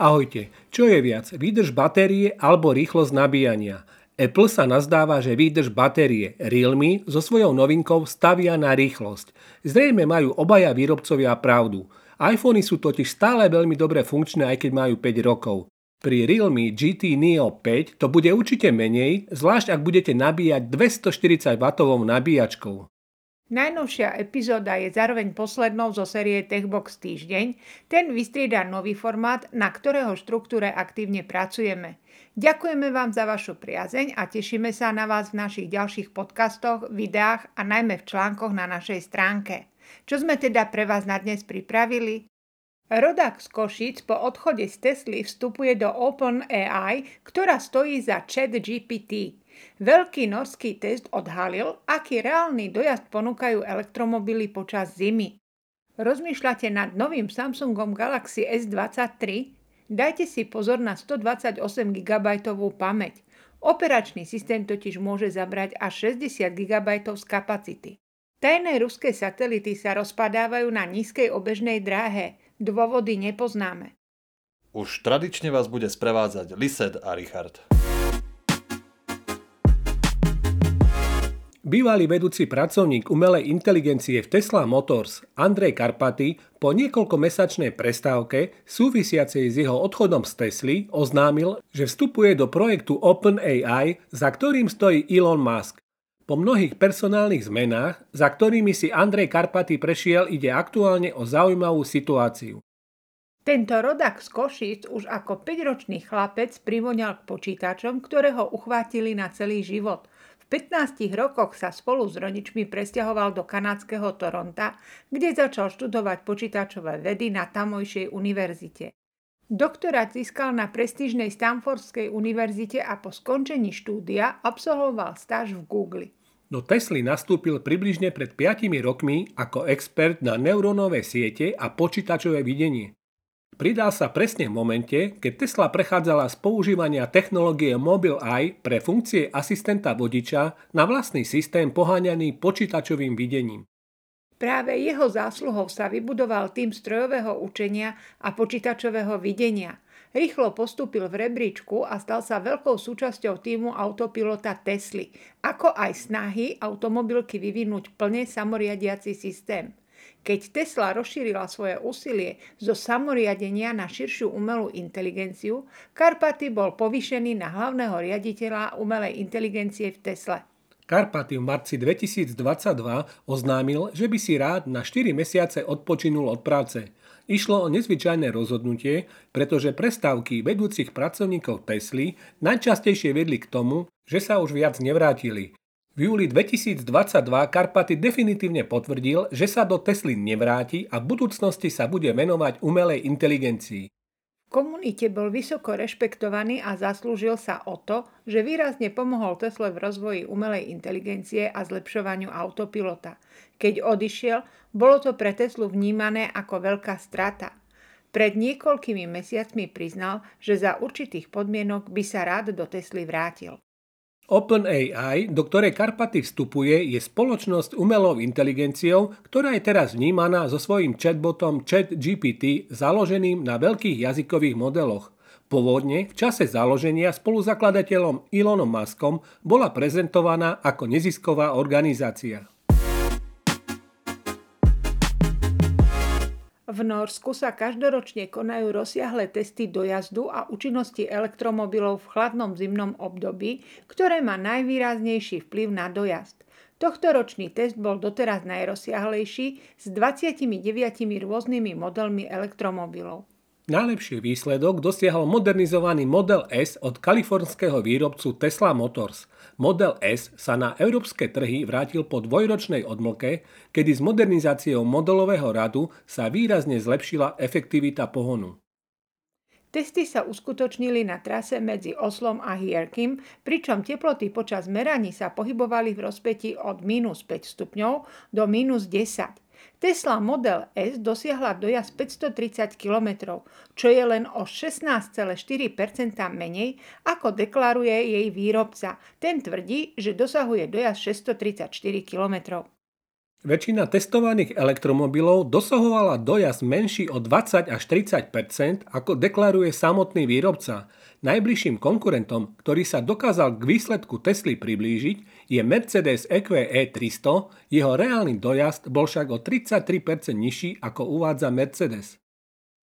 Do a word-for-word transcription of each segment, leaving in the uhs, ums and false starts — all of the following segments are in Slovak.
Ahojte, čo je viac, výdrž batérie alebo rýchlosť nabíjania? Apple sa nazdáva, že výdrž batérie. Realme so svojou novinkou stavia na rýchlosť. Zrejme majú obaja výrobcovia pravdu. iPhony sú totiž stále veľmi dobre funkčné, aj keď majú päť rokov. Pri Realme gé té Neo päť to bude určite menej, zvlášť ak budete nabíjať dvestoštyridsať wattov nabíjačkou. Najnovšia epizóda je zároveň poslednou zo série Techbox týždeň. Ten vystriedá nový formát, na ktorého štruktúre aktívne pracujeme. Ďakujeme vám za vašu priazeň a tešíme sa na vás v našich ďalších podcastoch, videách a najmä v článkoch na našej stránke. Čo sme teda pre vás na dnes pripravili? Rodák z Košíc po odchode z Tesly vstupuje do OpenAI, ktorá stojí za ChatGPT. Veľký norský test odhalil, aký reálny dojazd ponúkajú elektromobily počas zimy. Rozmýšľate nad novým Samsungom Galaxy es dvadsaťtri? Dajte si pozor na stodvadsaťosem gigabajtov pamäť. Operačný systém totiž môže zabrať až šesťdesiat gigabajtov z kapacity. Tajné ruské satelity sa rozpadávajú na nízkej obežnej dráhe. Dôvody nepoznáme. Už tradične vás bude sprevádzať Lised a Richard. Bývalý vedúci pracovník umelej inteligencie v Tesla Motors Andrej Karpathy po niekoľkomesačnej prestávke súvisiacej s jeho odchodom z Tesly oznámil, že vstupuje do projektu OpenAI, za ktorým stojí Elon Musk. Po mnohých personálnych zmenách, za ktorými si Andrej Karpathy prešiel, ide aktuálne o zaujímavú situáciu. Tento rodák z Košíc už ako päťročný chlapec privoňal k počítačom, ktoré ho uchvátili na celý život. V pätnástich rokoch sa spolu s rodičmi presťahoval do kanadského Toronta, kde začal študovať počítačové vedy na tamojšej univerzite. Doktorát získal na prestížnej Stanfordskej univerzite a po skončení štúdia absolvoval stáž v Google. Do Tesly nastúpil približne pred piatimi rokmi ako expert na neurónové siete a počítačové videnie. Pridal sa presne v momente, keď Tesla prechádzala z používania technológie Mobileye pre funkcie asistenta vodiča na vlastný systém poháňaný počítačovým videním. Práve jeho zásluhou sa vybudoval tým strojového učenia a počítačového videnia. Rýchlo postúpil v rebríčku a stal sa veľkou súčasťou tímu autopilota Tesly, ako aj snahy automobilky vyvinúť plne samoriadiaci systém. Keď Tesla rozšírila svoje úsilie zo samoriadenia na širšiu umelú inteligenciu, Karpathy bol povýšený na hlavného riaditeľa umelej inteligencie v Tesle. Karpathy v marci dvetisícdvadsaťdva oznámil, že by si rád na štyri mesiace odpočinul od práce. Išlo o nezvyčajné rozhodnutie, pretože prestávky vedúcich pracovníkov Tesly najčastejšie vedli k tomu, že sa už viac nevrátili. V júli dvetisícdvadsaťdva Karpathy definitívne potvrdil, že sa do Tesly nevráti a v budúcnosti sa bude venovať umelej inteligencii. V komunite bol vysoko rešpektovaný a zaslúžil sa o to, že výrazne pomohol Tesle v rozvoji umelej inteligencie a zlepšovaniu autopilota. Keď odišiel, bolo to pre Teslu vnímané ako veľká strata. Pred niekoľkými mesiacmi priznal, že za určitých podmienok by sa rád do Tesly vrátil. OpenAI, do ktorej Karpathy vstupuje, je spoločnosť umelou inteligenciou, ktorá je teraz vnímaná so svojím chatbotom ChatGPT založeným na veľkých jazykových modeloch. Pôvodne v čase založenia spoluzakladateľom Elonom Muskom bola prezentovaná ako nezisková organizácia. V Norsku sa každoročne konajú rozsiahle testy dojazdu a účinnosti elektromobilov v chladnom zimnom období, ktoré má najvýraznejší vplyv na dojazd. Tohtoročný test bol doteraz najrozsiahlejší s dvadsiatimi deviatimi rôznymi modelmi elektromobilov. Najlepší výsledok dosiahol modernizovaný Model S od kalifornského výrobcu Tesla Motors. Model S sa na európske trhy vrátil po dvojročnej odmlke, kedy s modernizáciou modelového radu sa výrazne zlepšila efektivita pohonu. Testy sa uskutočnili na trase medzi Oslom a Hierkim, pričom teploty počas meraní sa pohybovali v rozpetí od mínus päť stupňov do mínus desať. Tesla Model S dosiahla dojazd päťstotridsať kilometrov, čo je len o šestnásť celá štyri percenta menej, ako deklaruje jej výrobca. Ten tvrdí, že dosahuje dojazd šesťstotridsať štyri kilometrov. Väčšina testovaných elektromobilov dosahovala dojazd menší o dvadsať až tridsať percent, ako deklaruje samotný výrobca. Najbližším konkurentom, ktorý sa dokázal k výsledku Tesly priblížiť, je Mercedes é kvé é tristo, jeho reálny dojazd bol však o tridsaťtri percent nižší, ako uvádza Mercedes.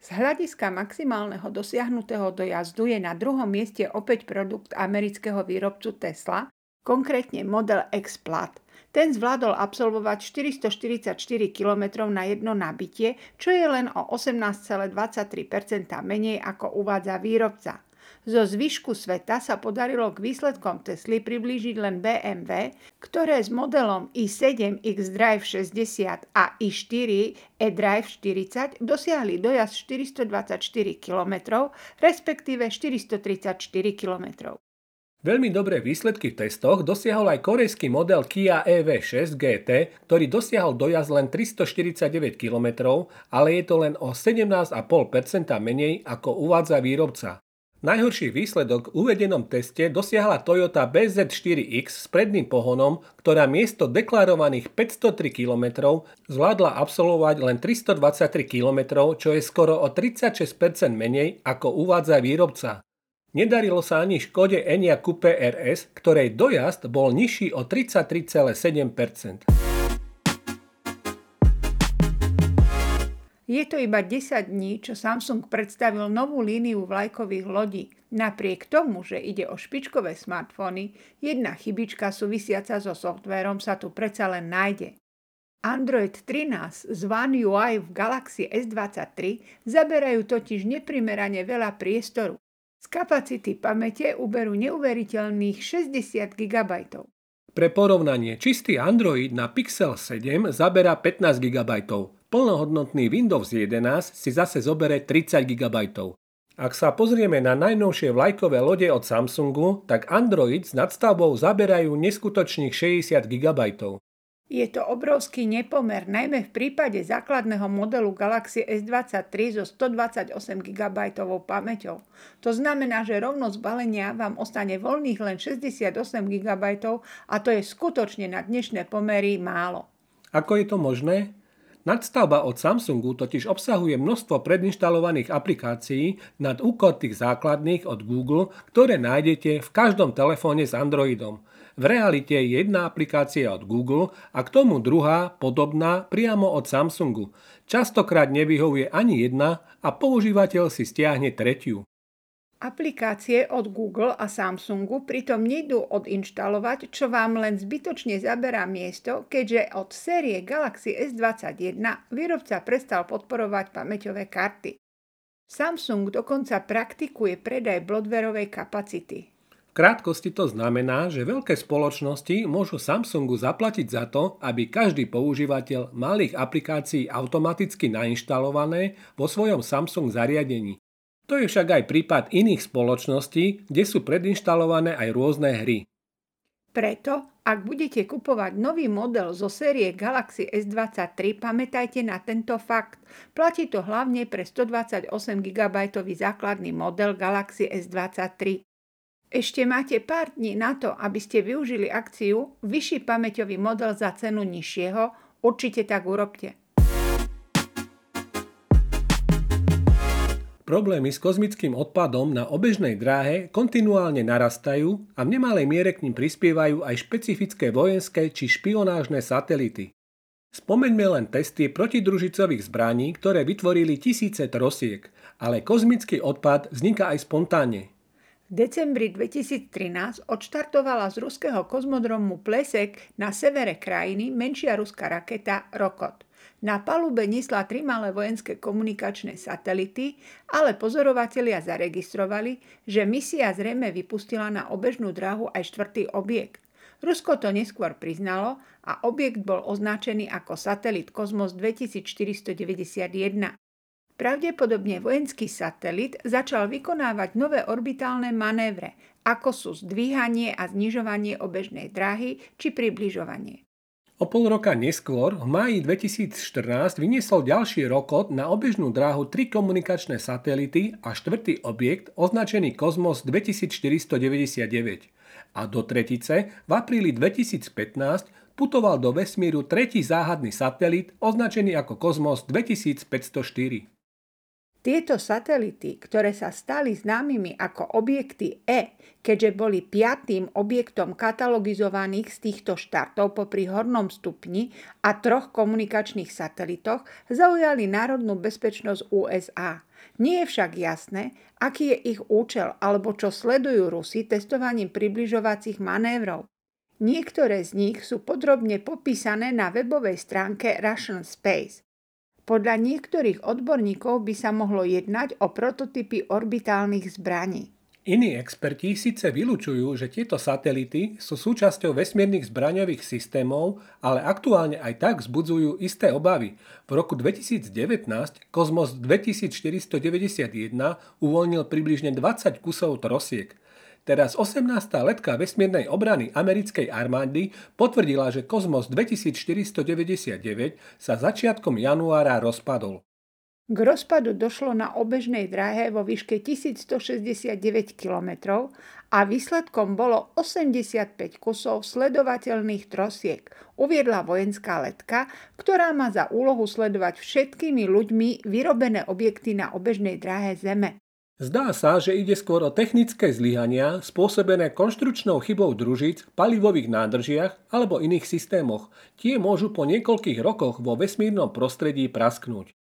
Z hľadiska maximálneho dosiahnutého dojazdu je na druhom mieste opäť produkt amerického výrobcu Tesla, konkrétne Model X Plaid. Ten zvládol absolvovať štyristoštyridsaťštyri kilometrov na jedno nabitie, čo je len o osemnásť celá dvadsaťtri percent menej ako uvádza výrobca. Zo zvyšku sveta sa podarilo k výsledkom Tesly priblížiť len bé em vé, ktoré s modelom i sedem xDrive šesťdesiat a i štyri eDrive štyridsať dosiahli dojazd štyristo dvadsaťštyri kilometrov, respektíve štyristo tridsaťštyri kilometrov. Veľmi dobré výsledky v testoch dosiahol aj korejský model Kia é vé šesť gé té, ktorý dosiahol dojazd len tristoštyridsaťdeväť kilometrov, ale je to len o sedemnásť celá päť percent menej ako uvádza výrobca. Najhorší výsledok v uvedenom teste dosiahla Toyota bé zet štyri iks s predným pohonom, ktorá miesto deklarovaných päťstotri kilometrov zvládla absolvovať len tristodvadsaťtri kilometrov, čo je skoro o tridsaťšesť percent menej ako uvádza výrobca. Nedarilo sa ani Škode Enyaq Coupe er es, ktorej dojazd bol nižší o tridsaťtri celá sedem percent. Je to iba desať dní, čo Samsung predstavil novú líniu vlajkových lodí. Napriek tomu, že ide o špičkové smartfóny, jedna chybička súvisiaca so softvérom sa tu predsa len nájde. Android trinásť z One ú í v Galaxy es dvadsaťtri zaberajú totiž neprimerane veľa priestoru. Z kapacity pamäte uberú neuveriteľných šesťdesiat gigabajtov. Pre porovnanie, čistý Android na Pixel sedem zaberá pätnásť gigabajtov, plnohodnotný Windows jedenásť si zase zobere tridsať gigabajtov. Ak sa pozrieme na najnovšie vlajkové lode od Samsungu, tak Android s nadstavbou zaberajú neskutočných šesťdesiat gigabajtov. Je to obrovský nepomer, najmä v prípade základného modelu Galaxy es dvadsaťtri so stodvadsaťosem gigabajtov pamäťou. To znamená, že rovno z balenia vám ostane voľných len šesťdesiatosem gigabajtov a to je skutočne na dnešné pomery málo. Ako je to možné? Nadstavba od Samsungu totiž obsahuje množstvo predinštalovaných aplikácií nad úkor tých základných od Google, ktoré nájdete v každom telefóne s Androidom. V realite je jedna aplikácia od Google a k tomu druhá, podobná, priamo od Samsungu. Častokrát nevyhovuje ani jedna a používateľ si stiahne tretiu. Aplikácie od Google a Samsungu pritom nejdú odinštalovať, čo vám len zbytočne zaberá miesto, keďže od série Galaxy es dvadsaťjeden výrobca prestal podporovať pamäťové karty. Samsung dokonca praktikuje predaj bloatwareovej kapacity. V krátkosti to znamená, že veľké spoločnosti môžu Samsungu zaplatiť za to, aby každý používateľ mal ich aplikácií automaticky nainštalované vo svojom Samsung zariadení. To je však aj prípad iných spoločností, kde sú predinštalované aj rôzne hry. Preto, ak budete kupovať nový model zo série Galaxy es dvadsaťtri, pamätajte na tento fakt. Platí to hlavne pre stodvadsaťosem gigabajtov základný model Galaxy es dvadsaťtri. Ešte máte pár dní na to, aby ste využili akciu vyšší pamäťový model za cenu nižšieho, určite tak urobte. Problémy s kozmickým odpadom na obežnej dráhe kontinuálne narastajú a v nemalej miere k nim prispievajú aj špecifické vojenské či špionážne satelity. Spomeňme len testy protidružicových zbraní, ktoré vytvorili tisíce trosiek, ale kozmický odpad vzniká aj spontánne. V decembri dvetisíctrinásť odštartovala z ruského kozmodromu Plesek na severe krajiny menšia ruská raketa Rokot. Na palube nesla tri malé vojenské komunikačné satelity, ale pozorovatelia zaregistrovali, že misia zrejme vypustila na obežnú dráhu aj štvrtý objekt. Rusko to neskôr priznalo a objekt bol označený ako satelit Kosmos dvetisícštyristodeväťdesiatjeden. Pravdepodobne vojenský satelit začal vykonávať nové orbitálne manévre, ako sú zdvíhanie a znižovanie obežnej dráhy či približovanie. O pol roka neskôr, v máji dvetisícštrnásť, vyniesol ďalší Rokot na obežnú dráhu tri komunikačné satelity a štvrtý objekt označený Kosmos dvetisícštyristodeväťdesiatdeväť. A do tretice v apríli dvetisícpätnásť putoval do vesmíru tretí záhadný satelit označený ako Kosmos dvetisícpäťstoštyri. Tieto satelity, ktoré sa stali známymi ako objekty E, keďže boli piatým objektom katalogizovaných z týchto štartov popri hornom stupni a troch komunikačných satelitoch, zaujali národnú bezpečnosť ú es á. Nie je však jasné, aký je ich účel alebo čo sledujú Rusi testovaním približovacích manévrov. Niektoré z nich sú podrobne popísané na webovej stránke Russian Space. Podľa niektorých odborníkov by sa mohlo jednať o prototypy orbitálnych zbraní. Iní experti síce vylučujú, že tieto satelity sú súčasťou vesmírnych zbraňových systémov, ale aktuálne aj tak vzbudzujú isté obavy. V roku dvetisícdevätnásť Kosmos dvetisícštyristodeväťdesiatjeden uvoľnil približne dvadsať kusov trosiek. Teraz osemnásta letka vesmírnej obrany americkej armády potvrdila, že Kosmos dvetisícštyristodeväťdesiatdeväť sa začiatkom januára rozpadol. K rozpadu došlo na obežnej dráhe vo výške tisícstošesťdesiatdeväť kilometrov a výsledkom bolo osemdesiatpäť kusov sledovateľných trosiek, uviedla vojenská letka, ktorá má za úlohu sledovať všetkými ľuďmi vyrobené objekty na obežnej dráhe Zeme. Zdá sa, že ide skôr o technické zlyhania spôsobené konštručnou chybou družíc v palivových nádržiach alebo iných systémoch. Tie môžu po niekoľkých rokoch vo vesmírnom prostredí prasknúť.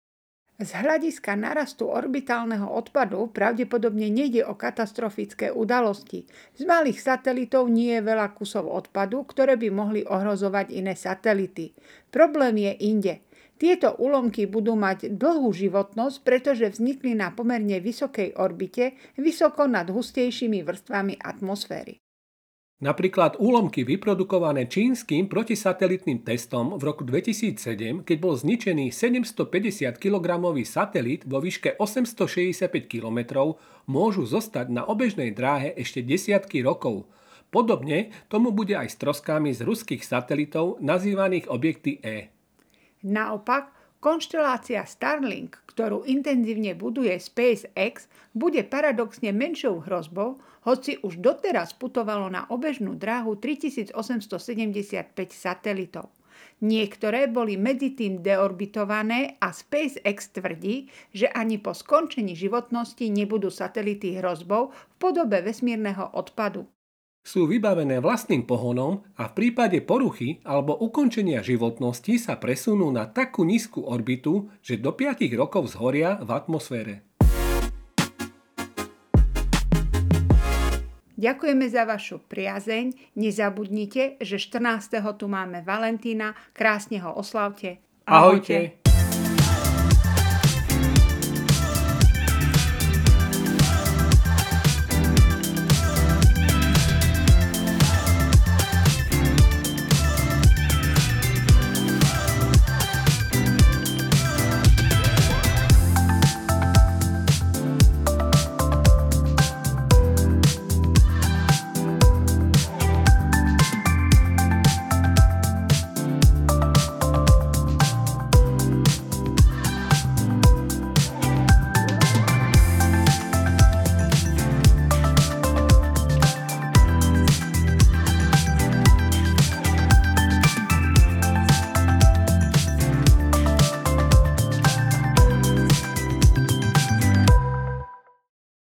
Z hľadiska narastu orbitálneho odpadu pravdepodobne nejde o katastrofické udalosti. Z malých satelitov nie je veľa kusov odpadu, ktoré by mohli ohrozovať iné satelity. Problém je inde. Tieto úlomky budú mať dlhú životnosť, pretože vznikli na pomerne vysokej orbite, vysoko nad hustejšími vrstvami atmosféry. Napríklad úlomky vyprodukované čínskym protisatelitným testom v roku dvetisícsedem, keď bol zničený sedemstopäťdesiatkilogramový satelit vo výške osemstošesťdesiatpäť kilometrov, môžu zostať na obežnej dráhe ešte desiatky rokov. Podobne tomu bude aj s troskami z ruských satelitov nazývaných objekty E. Naopak, konštelácia Starlink, ktorú intenzívne buduje SpaceX, bude paradoxne menšou hrozbou, hoci už doteraz putovalo na obežnú dráhu tritisícosemstosedemdesiatpäť satelitov. Niektoré boli medzitým deorbitované a SpaceX tvrdí, že ani po skončení životnosti nebudú satelity hrozbou v podobe vesmírneho odpadu. Sú vybavené vlastným pohonom a v prípade poruchy alebo ukončenia životnosti sa presunú na takú nízku orbitu, že do piatich rokov zhoria v atmosfére. Ďakujeme za vašu priazeň. Nezabudnite, že štrnásteho tu máme Valentína. Krásne ho oslávte. Ahojte! Ahojte.